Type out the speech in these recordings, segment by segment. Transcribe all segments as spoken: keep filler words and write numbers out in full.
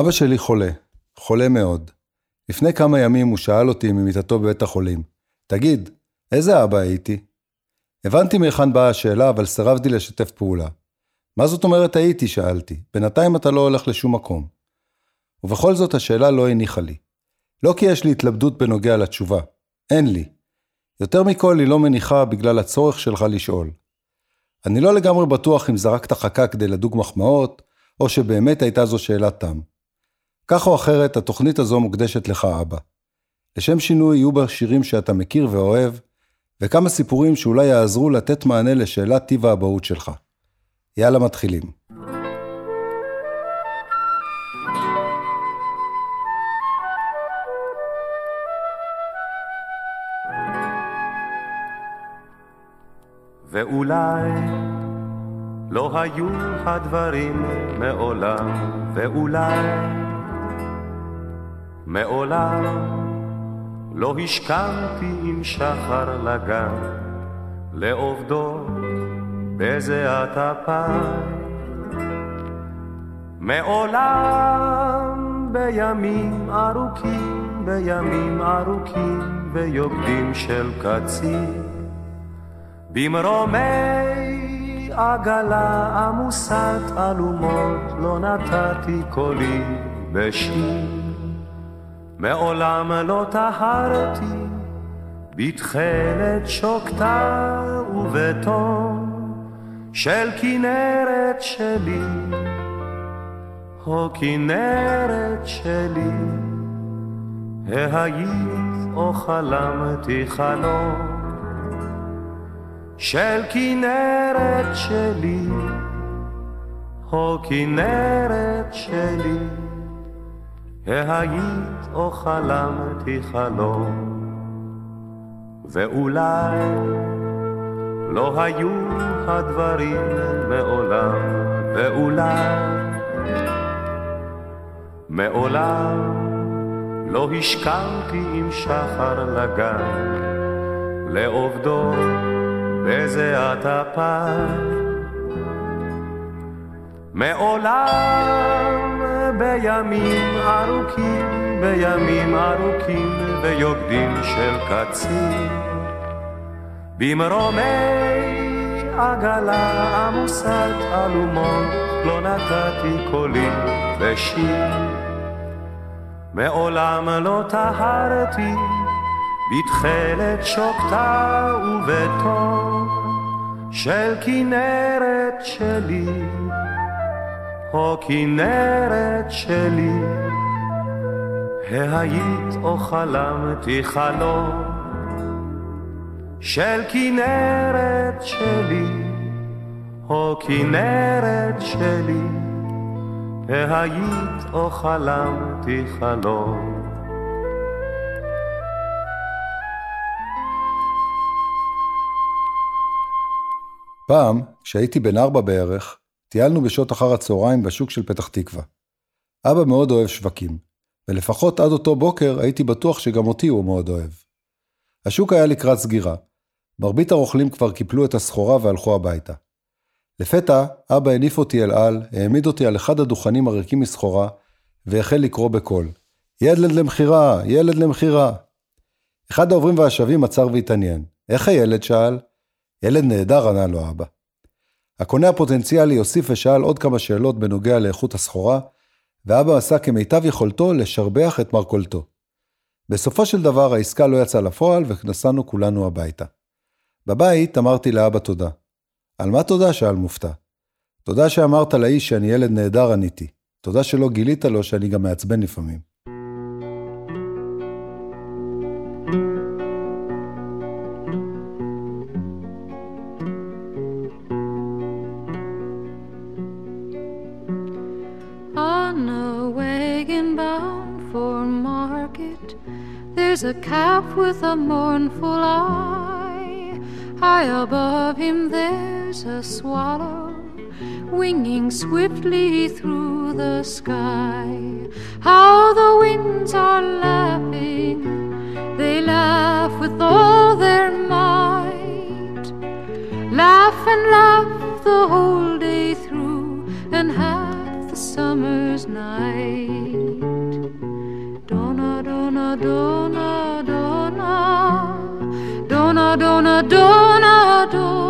אבא שלי חולה, חולה מאוד. לפני כמה ימים הוא שאל אותי ממיטתו בבית החולים, תגיד, איזה אבא הייתי? הבנתי מהיכן באה השאלה, אבל סרבתי לשתף פעולה. מה זאת אומרת הייתי? שאלתי. בינתיים אתה לא הולך לשום מקום. ובכל זאת השאלה לא הניחה לי. לא כי יש לי התלבדות בנוגע לתשובה. אין לי. יותר מכל היא לא מניחה בגלל הצורך שלך לשאול. אני לא לגמרי בטוח אם זרקת חכה כדי לדוג מחמאות, או שבאמת הייתה זו שאלת תם. כך או אחרת, התוכנית הזו מוקדשת לך, אבא. לשם שינוי יהיו בה שירים שאתה מכיר ואוהב, וכמה סיפורים שאולי יעזרו לתת מענה לשאלת טיב האבהות שלך. יאללה מתחילים. ואולי לא היו הדברים מעולם, ואולי מעולם לא השכמתי עם שחר לגן לעובדו בזיעת הפעם, מעולם בימים ארוכים, בימים ארוכים ויוקדים של קציר, במרומי עגלה עמוסת אלומות לא נתתי קולי בשיר, מעולם לא טהרתי בתכלת שוקתה ובתום של כנרת שלי, או כנרת שלי, היית או חלמתי חלום של כנרת שלי, או כנרת שלי, היית או חלמתי חלום. ואולי לא היו הדברים מעולם, ואולי מעולם לא השכמתי עם שחר לגן לעובדו בזיעת הפעם, מעולם בימים ארוכים, בימים ארוכים ויוקדים של קציר, במרומי עגלה עמוסת אלומות לא נתתי קולי בשיר, מעולם לא טהרתי בתכלת שוקתה ובתום של כנרת שלי, או כנרת שלי, היית או חלמתי חלום של כנרת שלי, או כנרת שלי, היית או חלמתי חלום. פעם, כשהייתי בן ארבע בערך, טיילנו בשעות אחר הצהריים בשוק של פתח תקווה. אבא מאוד אוהב שווקים, ולפחות עד אותו בוקר הייתי בטוח שגם אותי הוא מאוד אוהב. השוק היה לקראת סגירה. מרבית הרוכלים כבר קיפלו את הסחורה והלכו הביתה. לפתע, אבא הניף אותי אל על, העמיד אותי על אחד הדוכנים הריקים מסחורה, והחל לקרוא בקול, ילד למחירה, ילד למחירה. אחד העוברים והשבים עצר והתעניין. איך הילד? שאל. ילד נהדר, ענה לו אבא. הקונה הפוטנציאלי יוסיף ושאל עוד כמה שאלות בנוגע לאיכות הסחורה, ואבא עשה כמיטב יכולתו לשרבח את מרכולתו. בסופו של דבר העסקה לא יצאה לפועל וכנסנו כולנו הביתה. בבית אמרתי לאבא תודה. על מה תודה? שאל מופתע. תודה שאמרת לאיש שאני ילד נהדר, עניתי. תודה שלא גילית לו שאני גם מעצבן לפעמים. A calf with a mournful eye, high above him there's a swallow, winging swiftly through the sky. How the winds are laughing, they laugh with all their might, laugh and laugh the whole day through and half the summer's night. donna donna donna donna donna donna donna donna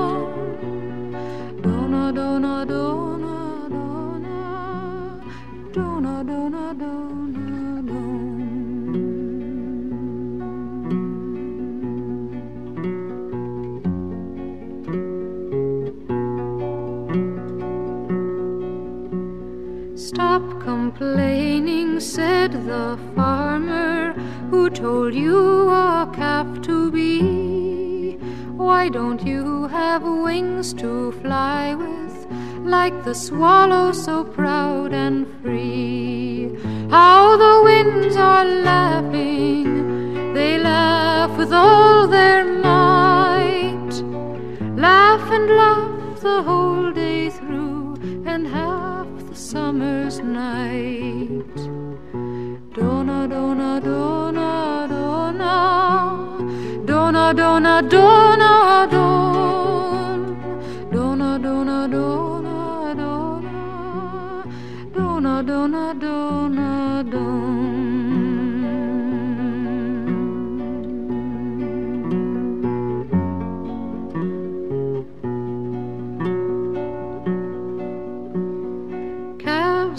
Complaining, said the farmer who told you a calf to be. Why don't you have wings to fly with, like the swallow so proud and free? How the winds are laughing, they laugh with all their might. Laugh and laugh the whole day through, and have summer's night. Donna, donna, donna, donna, donna, donna, donna, donna, donna, donna, donna, donna, donna, donna, donna, donna.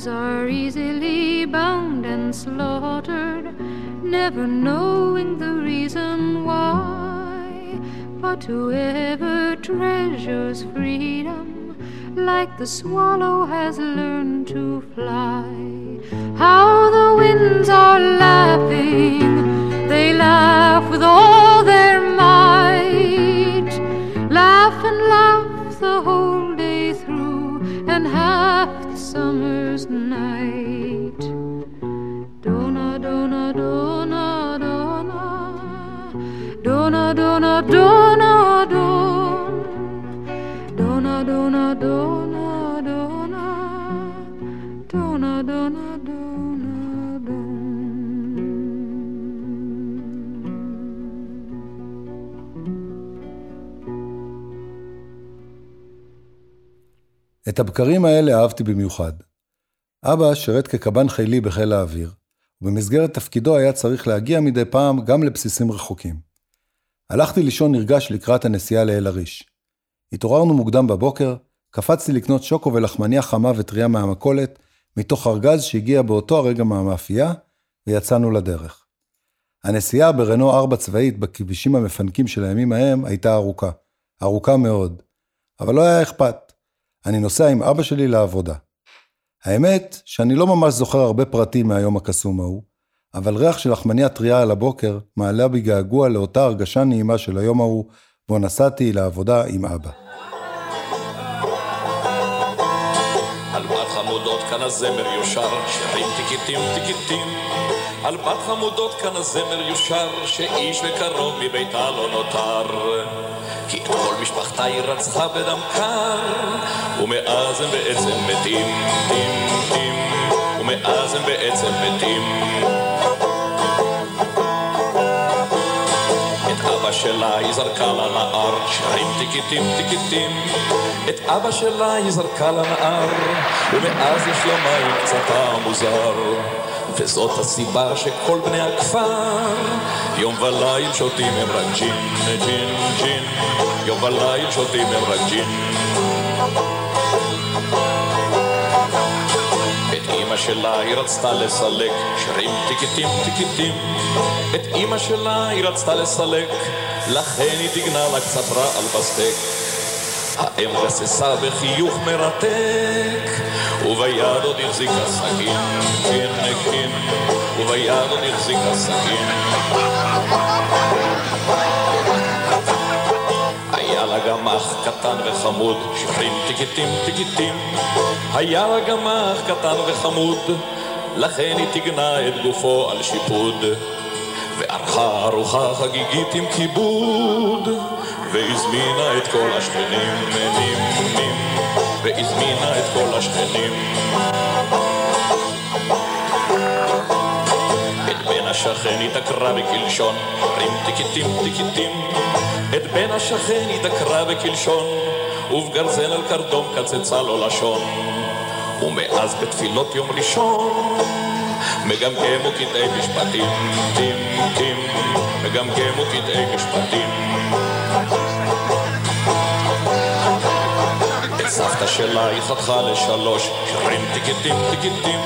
Are easily bound and slaughtered, never knowing the reason why. But whoever treasures freedom, like the swallow has learned to fly. How the winds are laughing, they laugh with all their might. Laugh and laugh the whole day through, and half the summer night. Donna, donna, donna, donna, donna, donna, donna, donna, donna, donna, donna, donna, donna, donna. את הבקרים האלה אהבתי במיוחד. אבא שירת כקב"ן חילי בחיל האוויר, ובמסגרת תפקידו היה צריך להגיע מדי פעם גם לבסיסים רחוקים. הלכתי לישון נרגש לקראת הנסיעה לאל עריש. התעוררנו מוקדם בבוקר, קפצתי לקנות שוקו ולחמניה חמה וטריה מהמכולת, מתוך ארגז שהגיע באותו הרגע מהמאפייה, ויצאנו לדרך. הנסיעה ברנו ארבע צבאית בכבישים המפנקים של הימים ההם הייתה ארוכה, ארוכה מאוד, אבל לא היה אכפת. אני נוסע עם אבא שלי לעבודה. האמת שאני לא ממש זוכר הרבה פרטים מהיום הקסום ההוא, אבל ריח של לחמניה טריה על הבוקר מעלה בי געגוע לאותה הרגשה נעימה של היום ההוא, בו נסעתי לעבודה עם אבא. על בת חמודות כאן הזמר יושר, שרים תיקיטים תיקיטים. על בת חמודות כאן הזמר יושר, שאיש וקרוב מביתה לא נותר. כי כל משפחתה היא רצחה בדם קר, ומאז הם בעצם מתים, מתים, מתים, ומאז הם בעצם מתים. את אבא שלה היא זרקה לנער, שרים תיקיטים, תיקיטים. את אבא שלה היא זרקה לנער, ומאז יש לו מים קצת מוזר. וזאת הסיבה שכל בני הכפר יום וליל שותים הם רק ג'ין, ג'ין, ג'ין. יום וליל שותים הם רק ג'ין. את אמא שלה היא רצתה לסלק, שרים תיקיטים, תיקיטים. את אמא שלה היא רצתה לסלק, לכן היא תגנה לה קצת רע על בסטק. האם רססה בחיוך מרתק, וביד עוד החזיקה סכין, כן, כן, וביד עוד החזיקה סכין. היה לה גם אח קטן וחמוד, שרים תיקיטים, תיקיטים. היה לה גם אח קטן וחמוד, לכן היא תגנה את גופו על שיפוד. וערכה ארוחה חגיגית עם כיבוד, והזמינה את כל השכנים, נים, נים, והזמינה את כל השכנים. את בן השכן היא דקרה בקלשון, שרים תיקיטים, תיקיטים. את בן השכן היא דקרה בקלשון, ובגרזן על קרדום קצצה לו לשון. ומאז בתפילות יום ראשון, וגם כמו קטעי משפטים, טים טים, וגם כמו קטעי משפטים. את סבתא שלה היא חתכה לשלוש, שירים טיקטים טיקטים.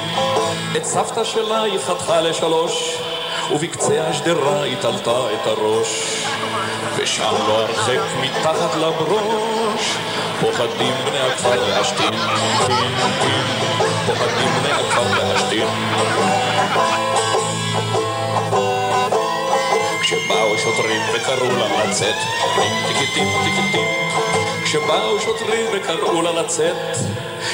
את סבתא שלה היא חתכה לשלוש, ובקצה השדרה היא תלתה את הראש. ושם לא הרחק מתחת לברוש, פוחדים בני הכפר להשתין, טים טים. פוחדים בני הכפר להשתין. כשבאו שוטרים וקראו לה לצאת, שירים טיקטים טיקטים. כשבאו שוטרים וקראו לה לצאת,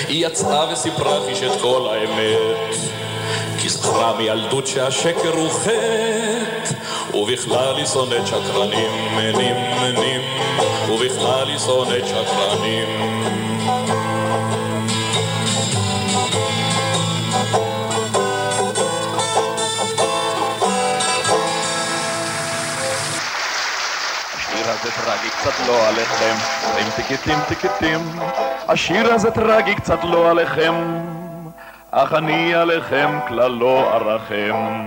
היא יצאה וסיפרה חיש את כל האמת, כי זכרה מילדות שהשקר הוא חטא, ובכלל היא שונאת שקרנים, נים נים, ובכלל היא שונאת שקרנים. זה טרגי קצת לא עליכם, עם טיקטים טיקטים. השיר הזה טרגי קצת לא עליכם, אך אני עליכם כלל לא ארחם.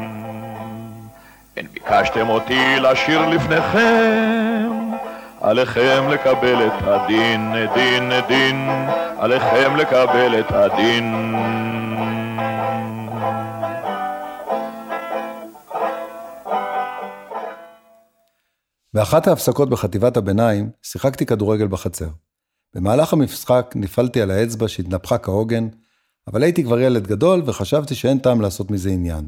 אין ביקשתם אותי לשיר לפניכם, עליכם לקבל את הדין, דין דין, עליכם לקבל את הדין. באחת ההפסקות בחטיבת הביניים שיחקתי כדורגל בחצר. במהלך המשחק נפלתי על האצבע שהתנפחה כהוגן, אבל הייתי כבר ילד גדול וחשבתי שאין טעם לעשות מזה עניין.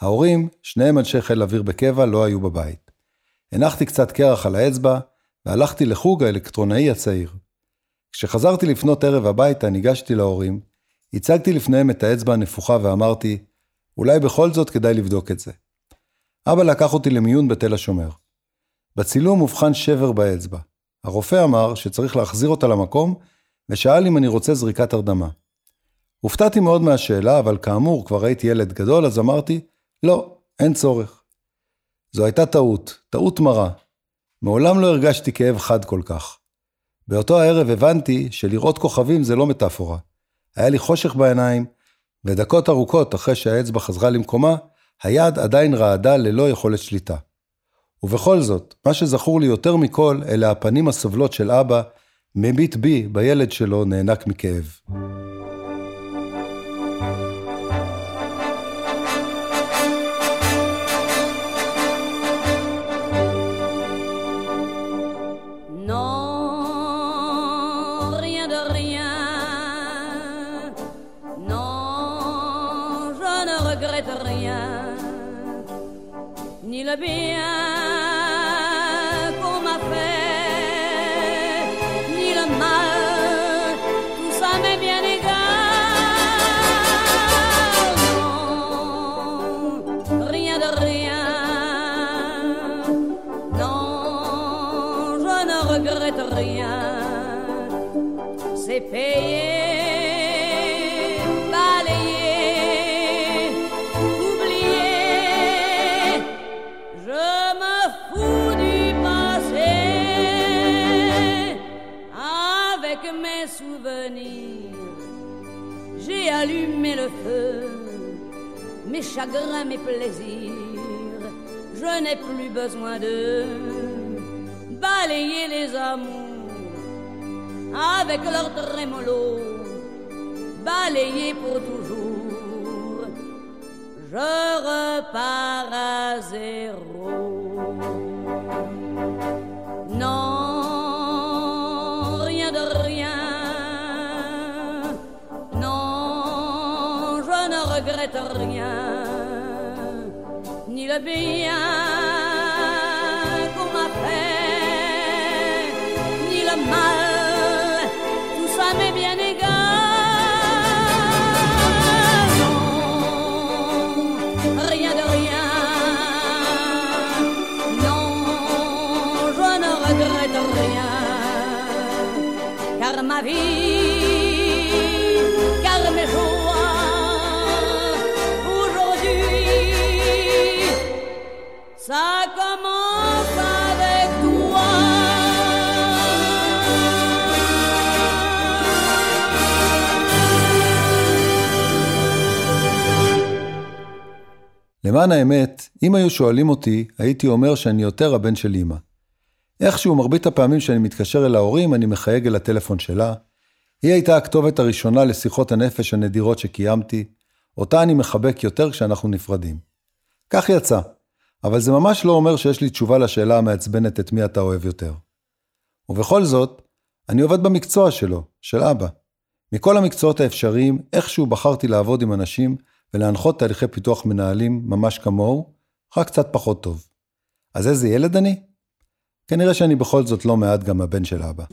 ההורים, שניהם אנשי חיל אוויר בקבע, לא היו בבית. הנחתי קצת קרח על האצבע והלכתי לחוג האלקטרונאי הצעיר. כשחזרתי לפנות ערב הביתה ניגשתי להורים, הצגתי לפניהם את האצבע הנפוחה ואמרתי, אולי בכל זאת כדאי לבדוק את זה. אבא לקח אותי למיון בתל השומר. בצילום מובחן שבר באצבע. הרופא אמר שצריך להחזיר אותה למקום, ושאל אם אני רוצה זריקת הרדמה. הופתעתי מאוד מהשאלה, אבל כאמור כבר הייתי ילד גדול, אז אמרתי, לא, אין צורך. זו הייתה טעות, טעות מרה. מעולם לא הרגשתי כאב חד כל כך. באותו הערב הבנתי שלראות כוכבים זה לא מטאפורה. היה לי חושך בעיניים, ודקות ארוכות אחרי שהאצבע חזרה למקומה, היד עדיין רעדה ללא יכולת שליטה. ובכל זאת, מה שזכור לי יותר מכל, אלה הפנים הסובלות של אבא, מביט בי בילד שלו נאנק מכאב. Chagrin, mes plaisirs, je n'ai plus besoin de balayer les amours avec leur trémolo, balayer pour toujours, je repars à zéro. Non, rien de rien, non, je ne regrette rien. Le bien qu'on m'a fait, ni le mal, tout ça m'est bien égal. Non, rien de rien, non, je ne regrette rien, car ma vie, car mes joies, ça commence avec toi. למען האמת, אם היו שואלים אותי, הייתי אומר שאני יותר הבן של אמא. איכשהו מרבית הפעמים שאני מתקשר אל ההורים, אני מחייג אל הטלפון שלה. היא הייתה הכתובת הראשונה לשיחות הנפש הנדירות שקיימתי, אותה אני מחבק יותר כשאנחנו נפרדים. כך יצא, אבל זה ממש לא אומר שיש לי תשובה לשאלה המעצבנת את מי אתה אוהב יותר. ובכל זאת, אני עובד במקצוע שלו, של אבא. מכל המקצועות האפשריים, איכשהו בחרתי לעבוד עם אנשים ולהנחות תהליכי פיתוח מנהלים ממש כמוהו, רק קצת פחות טוב. אז איזה ילד אני? כנראה שאני בכל זאת לא מעט גם הבן של אבא.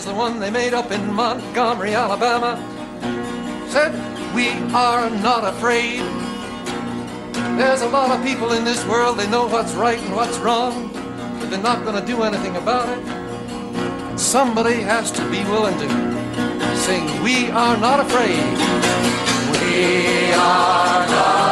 Was the one they made up in Montgomery, Alabama. Said, we are not afraid. There's a lot of people in this world, they know what's right and what's wrong, but they're not going to do anything about it. Somebody has to be willing to sing, we are not afraid. We are not afraid.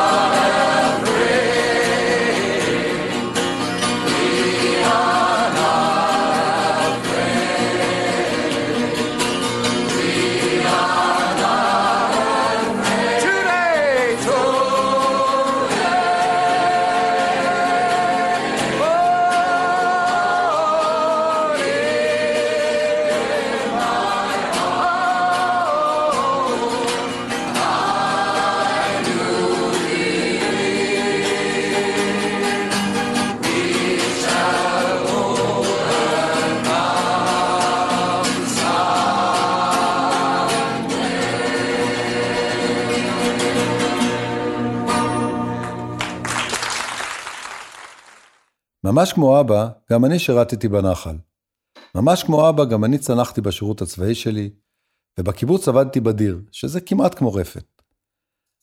ממש כמו אבא, גם אני שירתתי בנחל. ממש כמו אבא, גם אני צנחתי בשירות הצבאי שלי, ובקיבוץ עבדתי בדיר, שזה כמעט כמו רפת.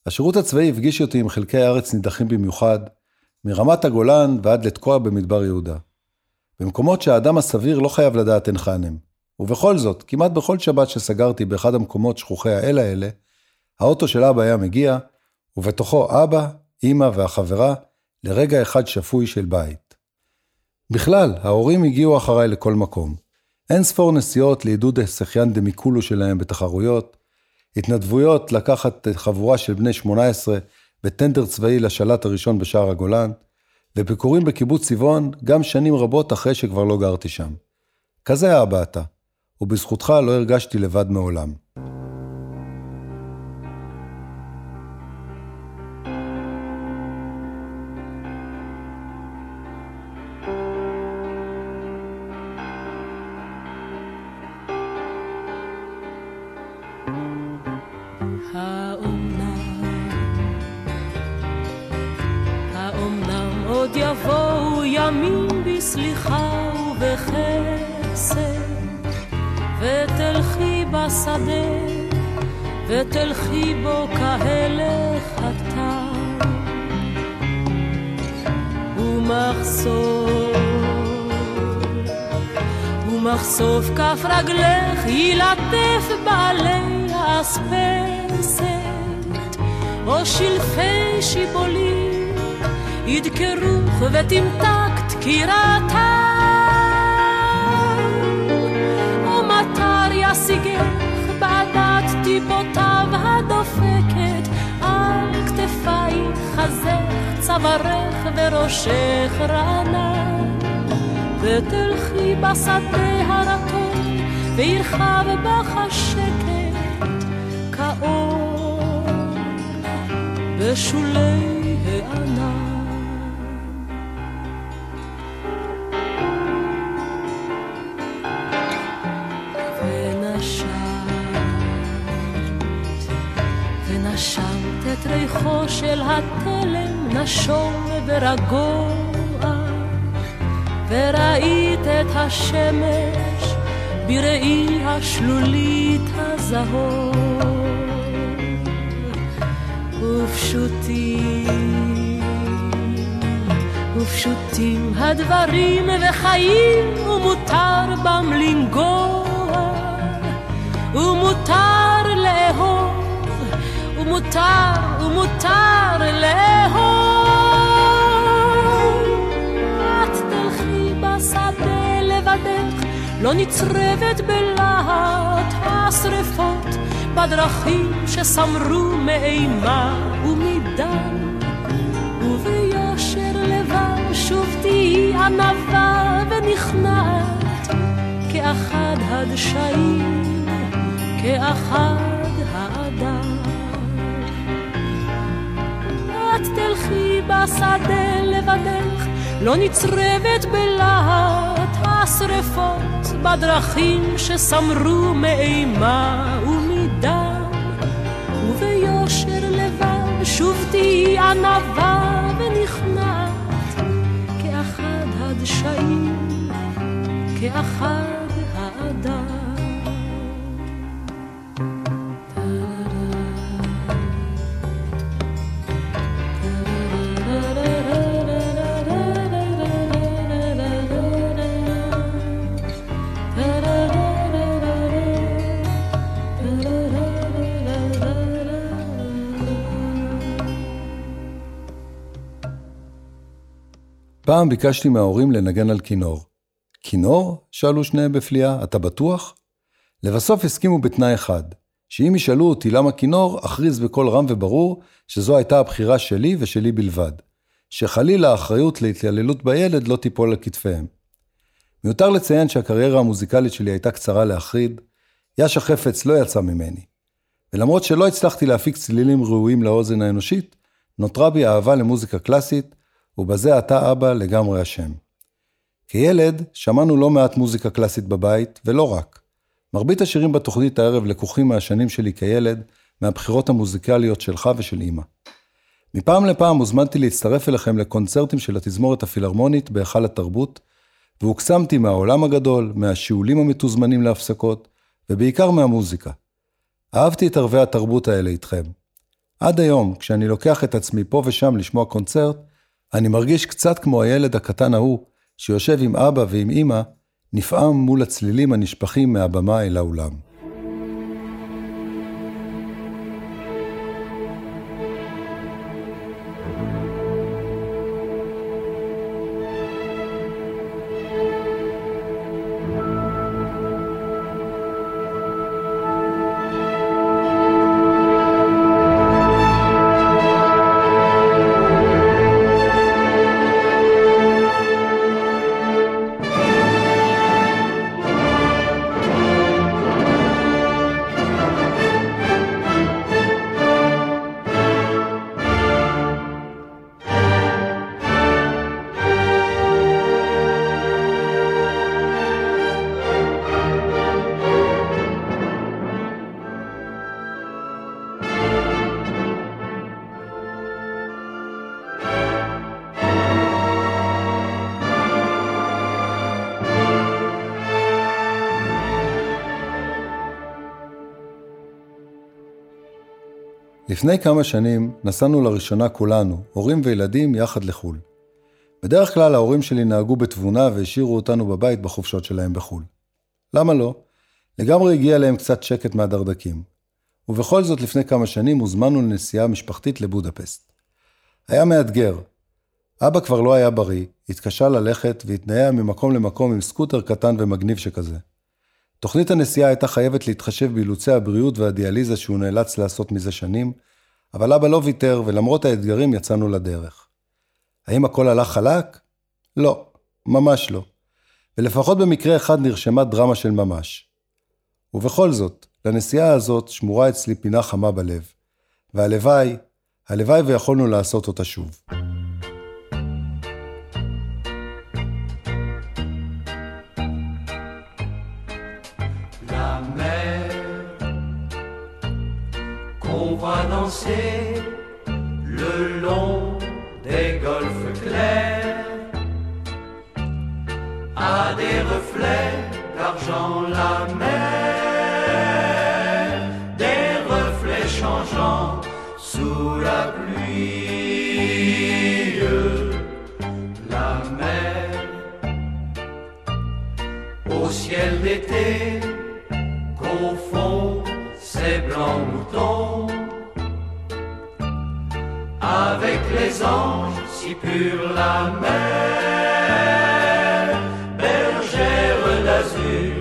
השירות הצבאי הפגיש אותי עם חלקי הארץ נידחים במיוחד, מרמת הגולן ועד לתקוע במדבר יהודה. במקומות שהאדם הסביר לא חייב לדעת אין חנם. ובכל זאת, כמעט בכל שבת שסגרתי באחד המקומות שכוחי האלה האלה, האוטו של אבא היה מגיע, ובתוכו אבא, אמא והחברה, לרגע אחד שפוי של בית. בכלל, ההורים הגיעו אחריי לכל מקום. אין ספור נסיעות לעידוד השחיין דמיקולו שלהם בתחרויות, התנדבויות לקחת חבורה של בני שמונה עשרה בטנדר צבאי לשלט הראשון בשער הגולן, וביקורים בקיבוץ צבעון גם שנים רבות אחרי שכבר לא גרתי שם. כזה אבא אתה, ובזכותך לא הרגשתי לבד מעולם. האומנם, האומנם עוד יבואו ימים בסליחה ובחסד, ותלכי בשדה ותלכי בו כהלך התם, ומחסור ומחשוף כף רגלך ילטף בעלי אספסת, או שלפי שיבולים ידקרוך ותמתק דקירתם, או מטר ישיגך בעדת טיפותיו הדופקת, על כתפייך חזך צווארך וראשך רענן, ותלכי בשדה הרטון וירחב בך השקט כאור בשולי הענן. ונשמת ונשמת את ריחו של התלם נשום ורגוע, וראית את השמש בראי השלולית הזהוב, ופשוטים ופשוטים הדברים וחיים, ומותר בם לנגוע ומותר לאהוב ומותר ומותר לאהוב. שדה לבדך לא נצרבת בלהט השרפות בדרכים שסמרו מאימה ומדם, וביושר לבן שוב תהי ענווה ונכנעת, כאחד הדשאים כאחד האדם. את תלכי בשדה לבדך לא נצרבת בלהט השרפות בדרכים שסמרו מאימה ומדם, וביושר לבן שוב תהי ענווה ונכנעת, כאחד הדשאים כאחד האדם. פעם ביקשתי מההורים לנגן על כינור. כינור? שאלו שניהם בפליאה, אתה בטוח? לבסוף הסכימו בתנאי אחד, שאם ישאלו אותי למה כינור, אכריז בקול רם וברור שזו הייתה הבחירה שלי ושלי בלבד, שחלילה האחריות להתעללות בילד לא תיפול על כתפיהם. מיותר לציין שהקריירה המוזיקלית שלי הייתה קצרה להחריד, יש החפץ לא יצא ממני. ולמרות שלא הצלחתי להפיק צלילים ראויים לאוזן האנושית, נותרה בי אהבה למוזיקה קלאסית, ובזה אתה אבא לגמרי השם. כילד שמענו לא מעט מוזיקה קלאסית בבית, ולא רק. מרבית השירים בתוכנית הערב לקוחים מהשנים שלי כילד, מהבחירות המוזיקליות שלך ושל אמא. מפעם לפעם הוזמנתי להצטרף אליכם לקונצרטים של התזמורת הפילהרמונית בהיכל התרבות, והוקסמתי מהעולם הגדול, מהשיעולים המתוזמנים להפסקות, ובעיקר מהמוזיקה. אהבתי את ערבי התרבות האלה איתכם. עד היום, כשאני לוקח את עצמי פה ושם לשמוע קונצרט, אני מרגיש קצת כמו הילד הקטן ההוא, שיושב עם אבא ועם אמא, נפעם מול הצלילים הנשפכים מהבמה אל האולם. לפני כמה שנים נסענו לראשונה כולנו, הורים וילדים, יחד לחול. בדרך כלל ההורים שלי נהגו בתבונה והשאירו אותנו בבית בחופשות שלהם בחול. למה לא? לגמרי הגיע להם קצת שקט מהדרדקים. ובכל זאת לפני כמה שנים הוזמנו לנסיעה משפחתית לבודפסט. היה מאתגר. אבא כבר לא היה בריא, התקשה ללכת והתנהע ממקום למקום עם סקוטר קטן ומגניב שכזה. תוכנית הנסיעה הייתה חייבת להתחשב באילוצי הבריאות והדיאליזה שהוא נאלץ לעשות מזה שנים, אבל אבא לא ויתר ולמרות האתגרים יצאנו לדרך. האם הכל הלך חלק? לא, ממש לא. ולפחות במקרה אחד נרשמה דרמה של ממש. ובכל זאת, לנסיעה הזאת שמורה אצלי פינה חמה בלב. והלוואי, הלוואי ויכולנו לעשות אותה שוב. Le long des golfes clairs A des reflets d'argent la mer Des reflets changeants sous la pluie La mer Au ciel d'été Confond ses blancs moutons Avec les anges, si pure la mer, bergère d'azur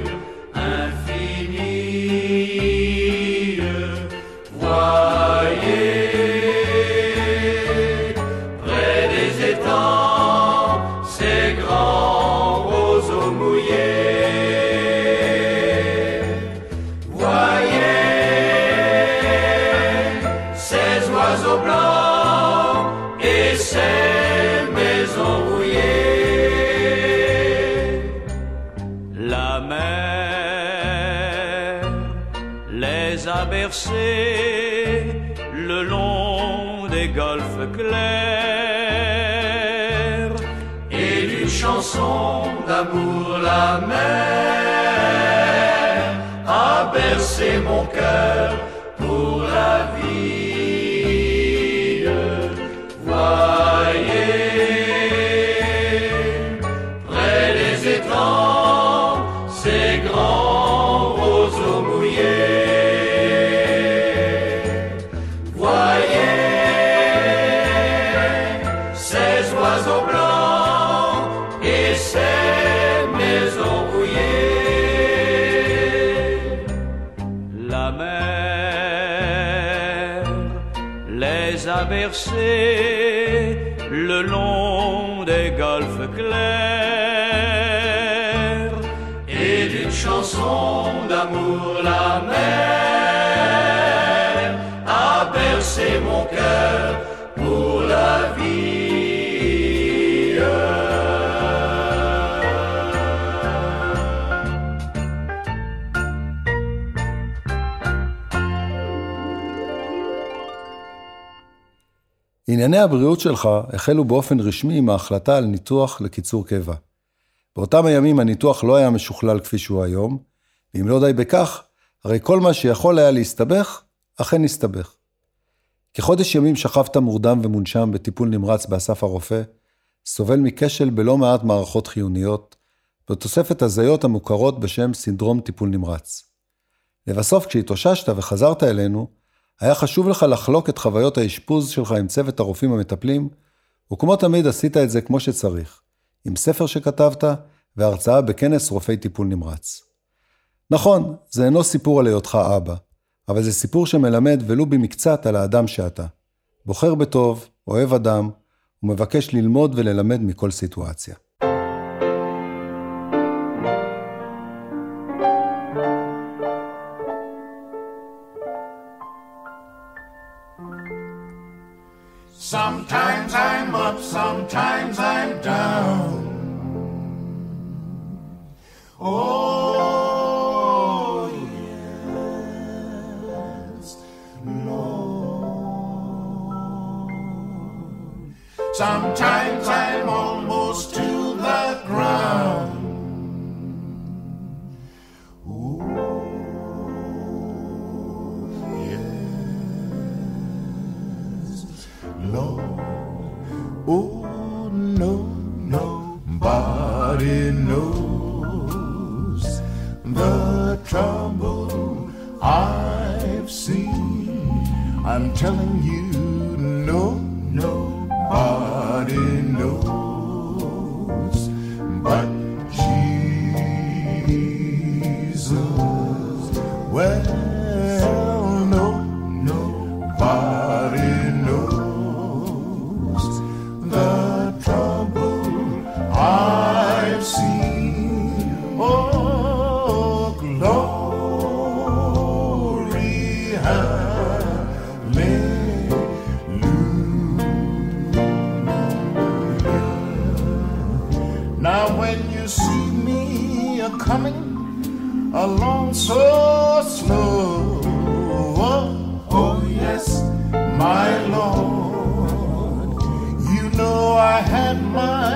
infinie, voyez, près des étangs, ces grands roseaux mouillés, voyez, ces oiseaux blancs, Ces maisons rouillées La mer les a bercées Le long des golfes clairs Et d'une chanson d'amour la mer A bercé mon cœur pour la vie Le long des golfes clairs Et d'une chanson d'amour la mer A bercé mon cœur pour la vie ענייני הבריאות שלך החלו באופן רשמי עם ההחלטה על ניתוח לקיצור קבע. באותם הימים הניתוח לא היה משוכלל כפי שהוא היום, ואם לא די בכך, הרי כל מה שיכול היה להסתבך, אכן הסתבך. כחודש ימים שכבת מורדם ומונשם בטיפול נמרץ באסף הרופא, סובל מקשל בלא מעט מערכות חיוניות, בתוספת הזיות המוכרות בשם סינדרום טיפול נמרץ. לבסוף כשהתאוששת וחזרת אלינו, היה חשוב לך לחלוק את חוויות האשפוז שלך עם צוות הרופאים המטפלים, וכמו תמיד עשית את זה כמו שצריך, עם ספר שכתבת והרצאה בכנס רופאי טיפול נמרץ. נכון, זה אינו סיפור על היותך אבא, אבל זה סיפור שמלמד ולו במקצת על האדם שאתה. בוחר בטוב, אוהב אדם, ומבקש ללמוד וללמד מכל סיטואציה. Sometimes I'm up, sometimes I'm down. Oh, yes, Lord. Sometimes I'm almost to the ground. Oh, yes. I'm telling you, no, nobody knows but Jesus. Well, no, nobody knows the trouble I've seen. Oh, glory, hallelujah. Now when you see me a coming along so slow, oh, oh yes, my Lord, you know I had my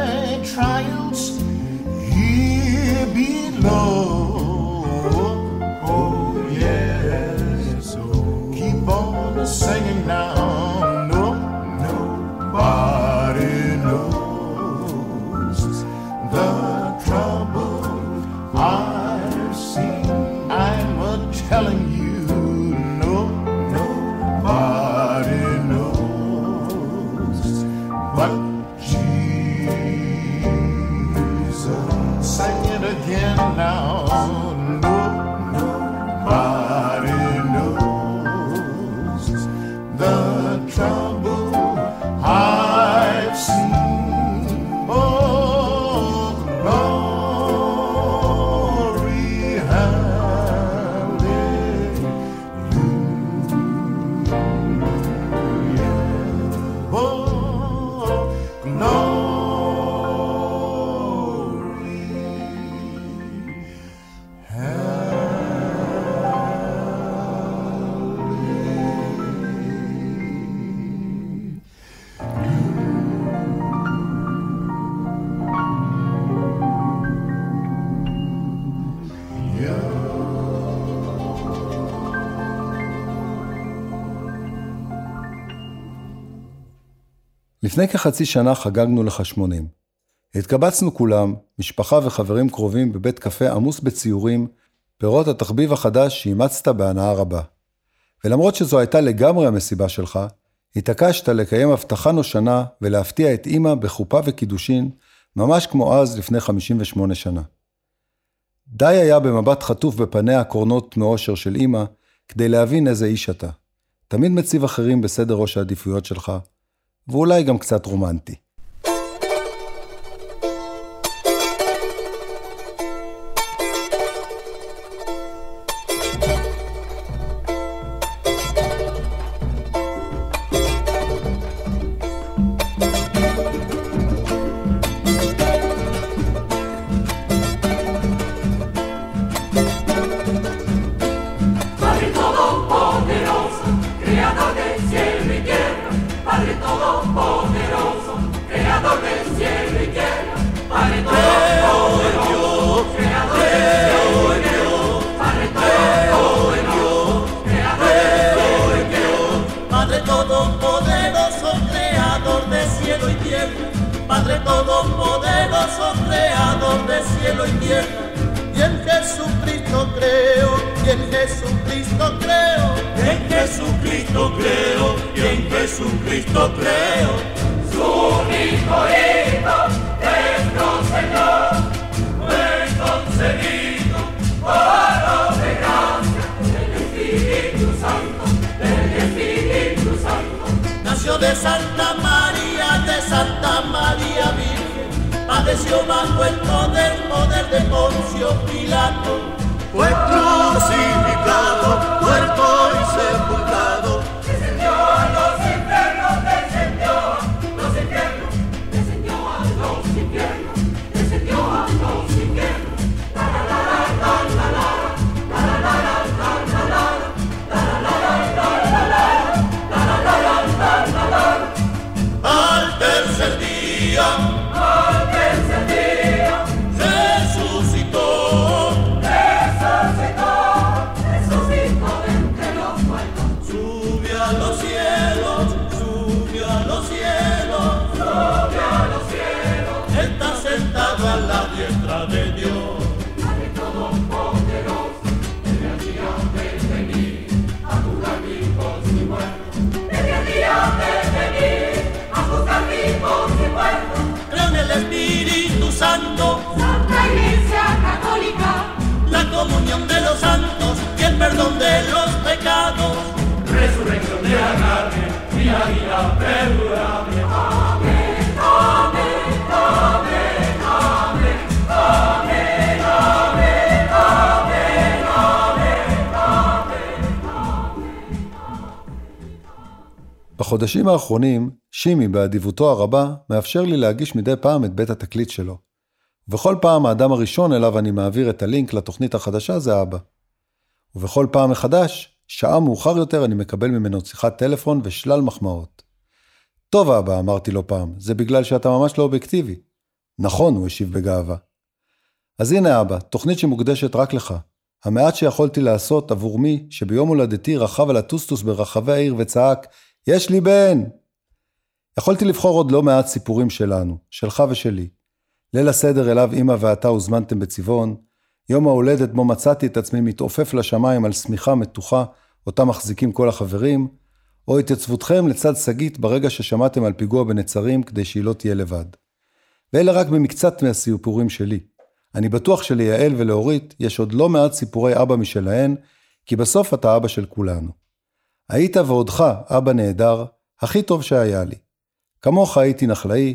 trials here below, oh, oh yes, oh. Keep on singing now, no, nobody knows the trouble I telling you, no, nobody knows but Jesus. Sing it again now, no, nobody knows the trouble I've seen. Oh, glory, hallelujah. לפני כחצי שנה חגגנו לך שמונים. התקבצנו כולם, משפחה וחברים קרובים, בבית קפה עמוס בציורים, פירות התחביב החדש שאימצת בהנאה רבה. ולמרות שזו הייתה לגמרי המסיבה שלך, התעקשת לקיים הבטחה נושנה ולהפתיע את אמא בחופה וקידושין, ממש כמו אז לפני חמישים ושמונה שנה. די היה במבט חטוף בפניה הקורנות מאושר של אמא, כדי להבין איזה איש אתה. תמיד מציב אחרים בסדר ראש העדיפויות שלך, ואולי גם קצת רומנטי. santos, Santa Iglesia Católica, la comunión de los santos y el perdón de los pecados, resurrección de la carne, vida, vida perdurable. Amén, amén, amén, amén, amén, amén, amén, amén, amén, amén. בחודשים האחרונים שימי באדיבותו הרבה מאפשר לי להגיש מדי פעם את בית התקליט שלו. ובכל פעם האדם הראשון אליו אני מעביר את הלינק לתוכנית החדשה זה אבא. ובכל פעם מחדש, שעה מאוחר יותר אני מקבל ממנו שיחת טלפון ושלל מחמאות. טוב אבא, אמרתי לו פעם, זה בגלל שאתה ממש לא אובייקטיבי. נכון, הוא השיב בגאווה. אז הנה אבא, תוכנית שמוקדשת רק לך. המעט שיכולתי לעשות עבור מי שביום הולדתי רכב על הטוסטוס ברחבי העיר וצעק, יש לי בן! יכולתי לבחור עוד לא מעט סיפורים שלנו, שלך ושלי. ליל הסדר אליו אמא ואתה הוזמנתם בצבעון, יום ההולדת בו מצאתי את עצמי מתעופף לשמיים על סמיכה מתוחה, אותה מחזיקים כל החברים, או התייצבותכם לצד סגית ברגע ששמעתם על פיגוע בנצרים כדי שהיא לא תהיה לבד. ואלה רק במקצת מהסיפורים שלי. אני בטוח שליעל ולהורית יש עוד לא מעט סיפורי אבא משלהן, כי בסוף אתה אבא של כולנו. היית ועודך אבא נהדר, הכי טוב שהיה לי. כמוך הייתי נחלאי,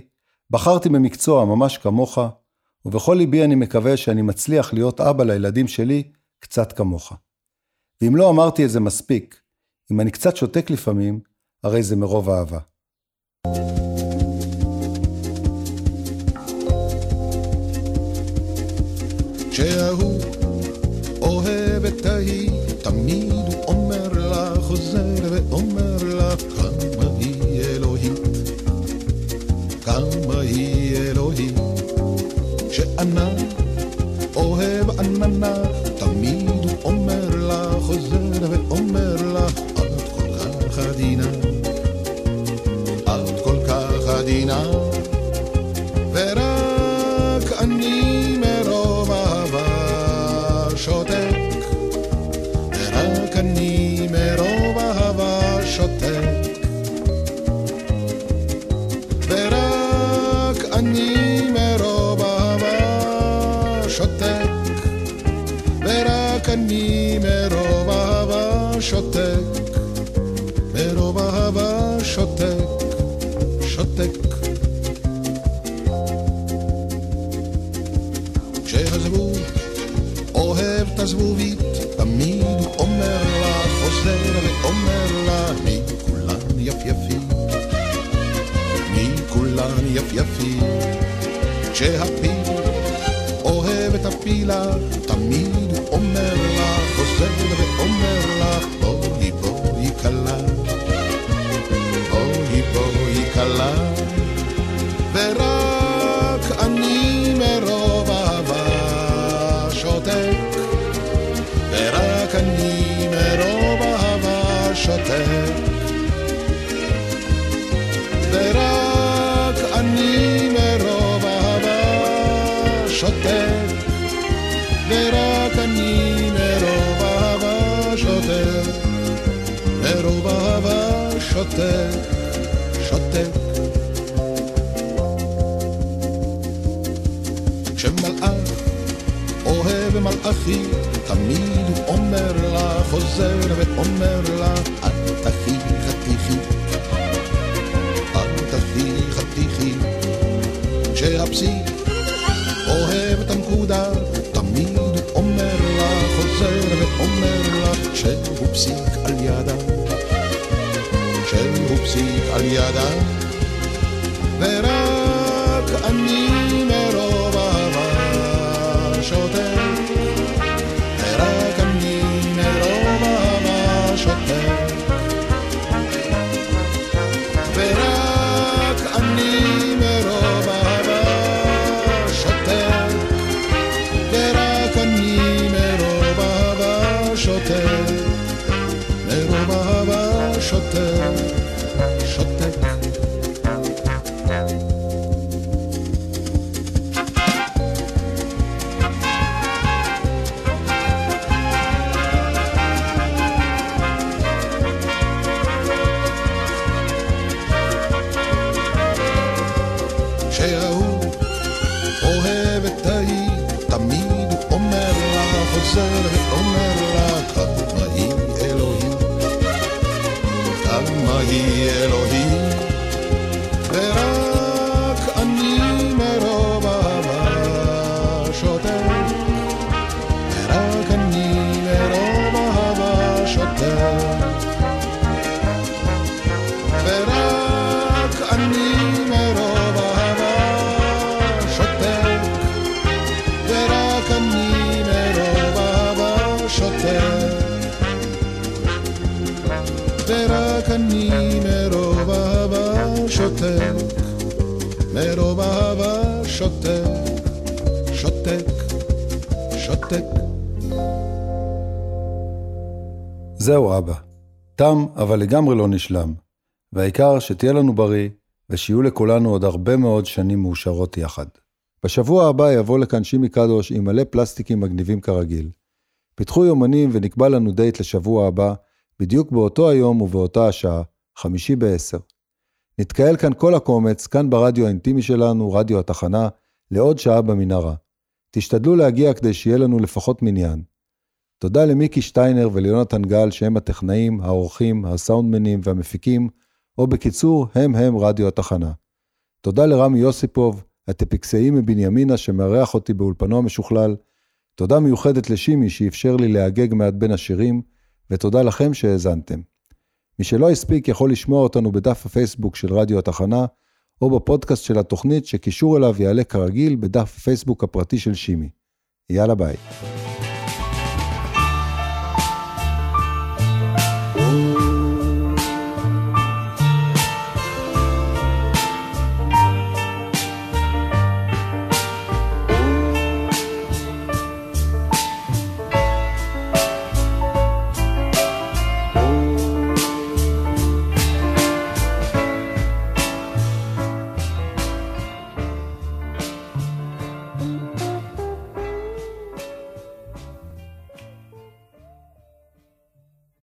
בחרתי במקצוע ממש כמוך, ובכל ליבי אני מקווה שאני מצליח להיות אבא לילדים שלי קצת כמוך. ואם לא אמרתי את זה מספיק, אם אני קצת שותק לפעמים, הרי זה מרוב אהבה. כשהוא אוהב את ההיא, תמיד הוא אומר לה, חוזר ואומר לה, כמה היא אלוהית. כמה היא אלוהים, שענה, אוהב עננה, תמיד הוא אומר לה, חוזר ואומר לה, את כל כך עדינה, את כל כך עדינה, ורק אני מרוב אהבה שותק, ורק אני מרוב אהבה שותק. אני מרוב אהבה שותק, מרוב אהבה שותק, שותק. כשהזבוב אוהב את הזבובית, תמיד הוא אומר לה, חוזר ואומר לה, מי כולן יפייפית, מי כולן יפייפית. כשהפיל אוהב את הפילה, תמיד הוא אומר לה, חוזר ואומר לה, בואי בואי קלה, בואי בואי קלה, ורק אני מרוב אהבה שותק, ורק אני מרוב אהבה שותק, ורק אני מרוב אהבה שותק, ורק אני מרוב אהבה שותק, מרוב אהבה שותק, שותק. כשמלאך אוהב מלאכית, תמיד הוא אומר לה, חוזר ואומר לה, את הכי חתיכית, את הכי חתיכית. כשהפסיק אוהב את הנקודה, תמיד הוא אומר לה, חוזר ואומר לה, שהוא פסיק על ידה, שהוא פסיק על ידה, ורק אני מרוב אהבה שותק, ורק אני מרוב אהבה שותק, ורק אני מרוב אהבה שותק, ורק אני מרוב אהבה שותק, מרוב אהבה שותק, שותק. Oh, hey. שותק, מרוב אהבה שותק, שותק, שותק. זהו אבא, תם אבל לגמרי לא נשלם, והעיקר שתהיה לנו בריא ושיהיו לכולנו עוד הרבה מאוד שנים מאושרות יחד. בשבוע הבא יבוא לכאן שימי קדוש עם מלא פלסטיקים מגניבים כרגיל. פיתחו יומנים ונקבע לנו דייט לשבוע הבא, בדיוק באותו היום ובאותה השעה, חמישי בעשר. נתקהל כאן כל הקומץ, כאן ברדיו האינטימי שלנו, רדיו התחנה, לעוד שעה במנהרה. תשתדלו להגיע כדי שיהיה לנו לפחות מניין. תודה למיקי שטיינר וליונתן גל שהם הטכנאים, האורחים, הסאונדמנים והמפיקים, או בקיצור, הם הם רדיו התחנה. תודה לרמי יוסיפוב, הטפיקסאי מבנימינה שמארח אותי באולפנו המשוכלל. תודה מיוחדת לשימי שאפשר לי להגג מעט בין השירים, ותודה לכם שהאזנתם. מי שלא הספיק יכול לשמוע אותנו בדף הפייסבוק של רדיו התחנה, או בפודקאסט של התוכנית שקישור אליו יעלה כרגיל בדף הפייסבוק הפרטי של שימי. יאללה ביי.